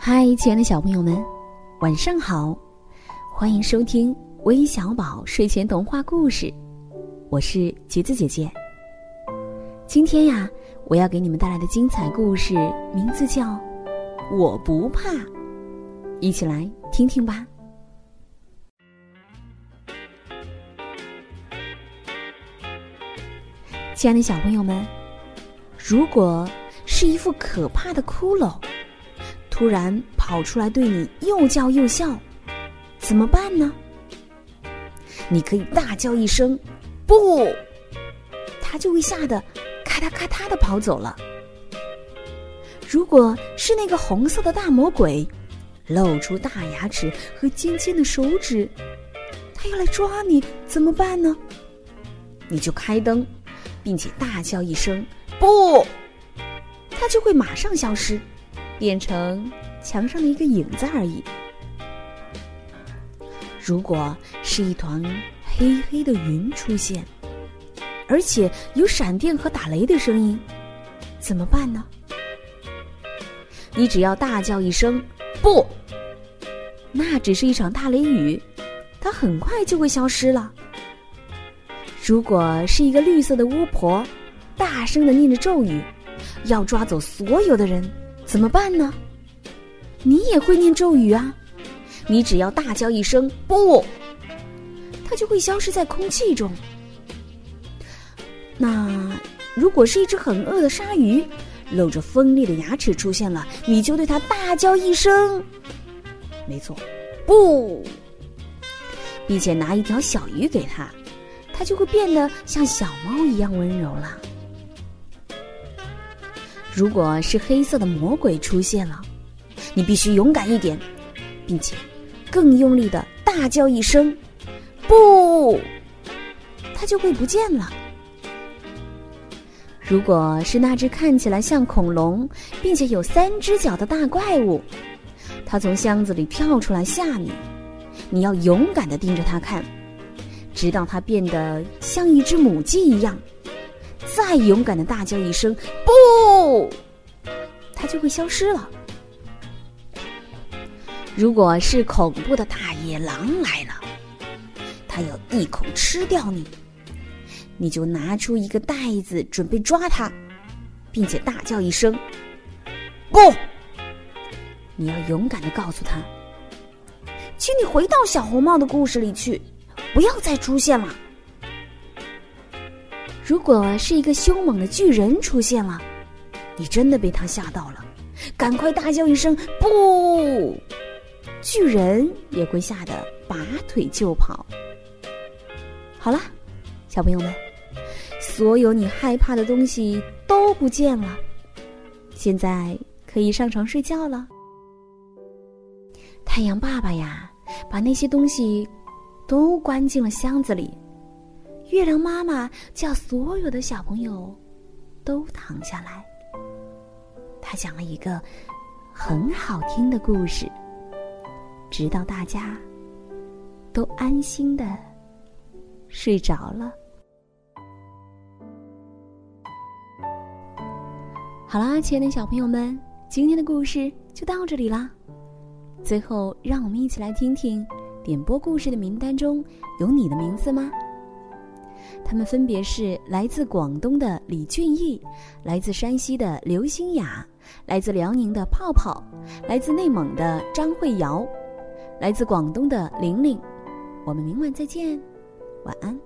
嗨，亲爱的小朋友们，晚上好！欢迎收听微小宝睡前童话故事，我是橘子姐姐。今天呀，我要给你们带来的精彩故事名字叫《我不怕》，一起来听听吧。亲爱的小朋友们，如果是一副可怕的骷髅突然跑出来对你又叫又笑，怎么办呢？你可以大叫一声不，他就会吓得咔嗒咔嗒地跑走了。如果是那个红色的大魔鬼露出大牙齿和尖尖的手指，他要来抓你怎么办呢？你就开灯，并且大叫一声不，他就会马上消失，变成墙上的一个影子而已。如果是一团黑黑的云出现，而且有闪电和打雷的声音，怎么办呢？你只要大叫一声不，那只是一场大雷雨，它很快就会消失了。如果是一个绿色的巫婆大声地念着咒语，要抓走所有的人，怎么办呢？你也会念咒语啊，你只要大叫一声不，它就会消失在空气中。那如果是一只很饿的鲨鱼露着锋利的牙齿出现了，你就对它大叫一声，没错，不，并且拿一条小鱼给它，它就会变得像小猫一样温柔了。如果是黑色的魔鬼出现了，你必须勇敢一点，并且更用力的大叫一声不，它就会不见了。如果是那只看起来像恐龙并且有3只脚的大怪物，它从箱子里跳出来吓你，你要勇敢地盯着它看，直到它变得像一只母鸡一样，再勇敢地大叫一声不，它就会消失了。如果是恐怖的大野狼来了，它要一口吃掉你，你就拿出一个袋子准备抓它，并且大叫一声不，你要勇敢地告诉它，请你回到小红帽的故事里去，不要再出现了。如果是一个凶猛的巨人出现了，你真的被他吓到了，赶快大叫一声不，巨人也会吓得拔腿就跑。好了，小朋友们，所有你害怕的东西都不见了，现在可以上床睡觉了。太阳爸爸呀，把那些东西都关进了箱子里，月亮妈妈叫所有的小朋友都躺下来，她讲了一个很好听的故事，直到大家都安心的睡着了。好啦，亲爱的小朋友们，今天的故事就到这里啦。最后让我们一起来听听点播故事的名单中有你的名字吗？他们分别是来自广东的李俊逸，来自山西的刘欣雅，来自辽宁的泡泡，来自内蒙的张慧瑶，来自广东的玲玲。我们明晚再见，晚安。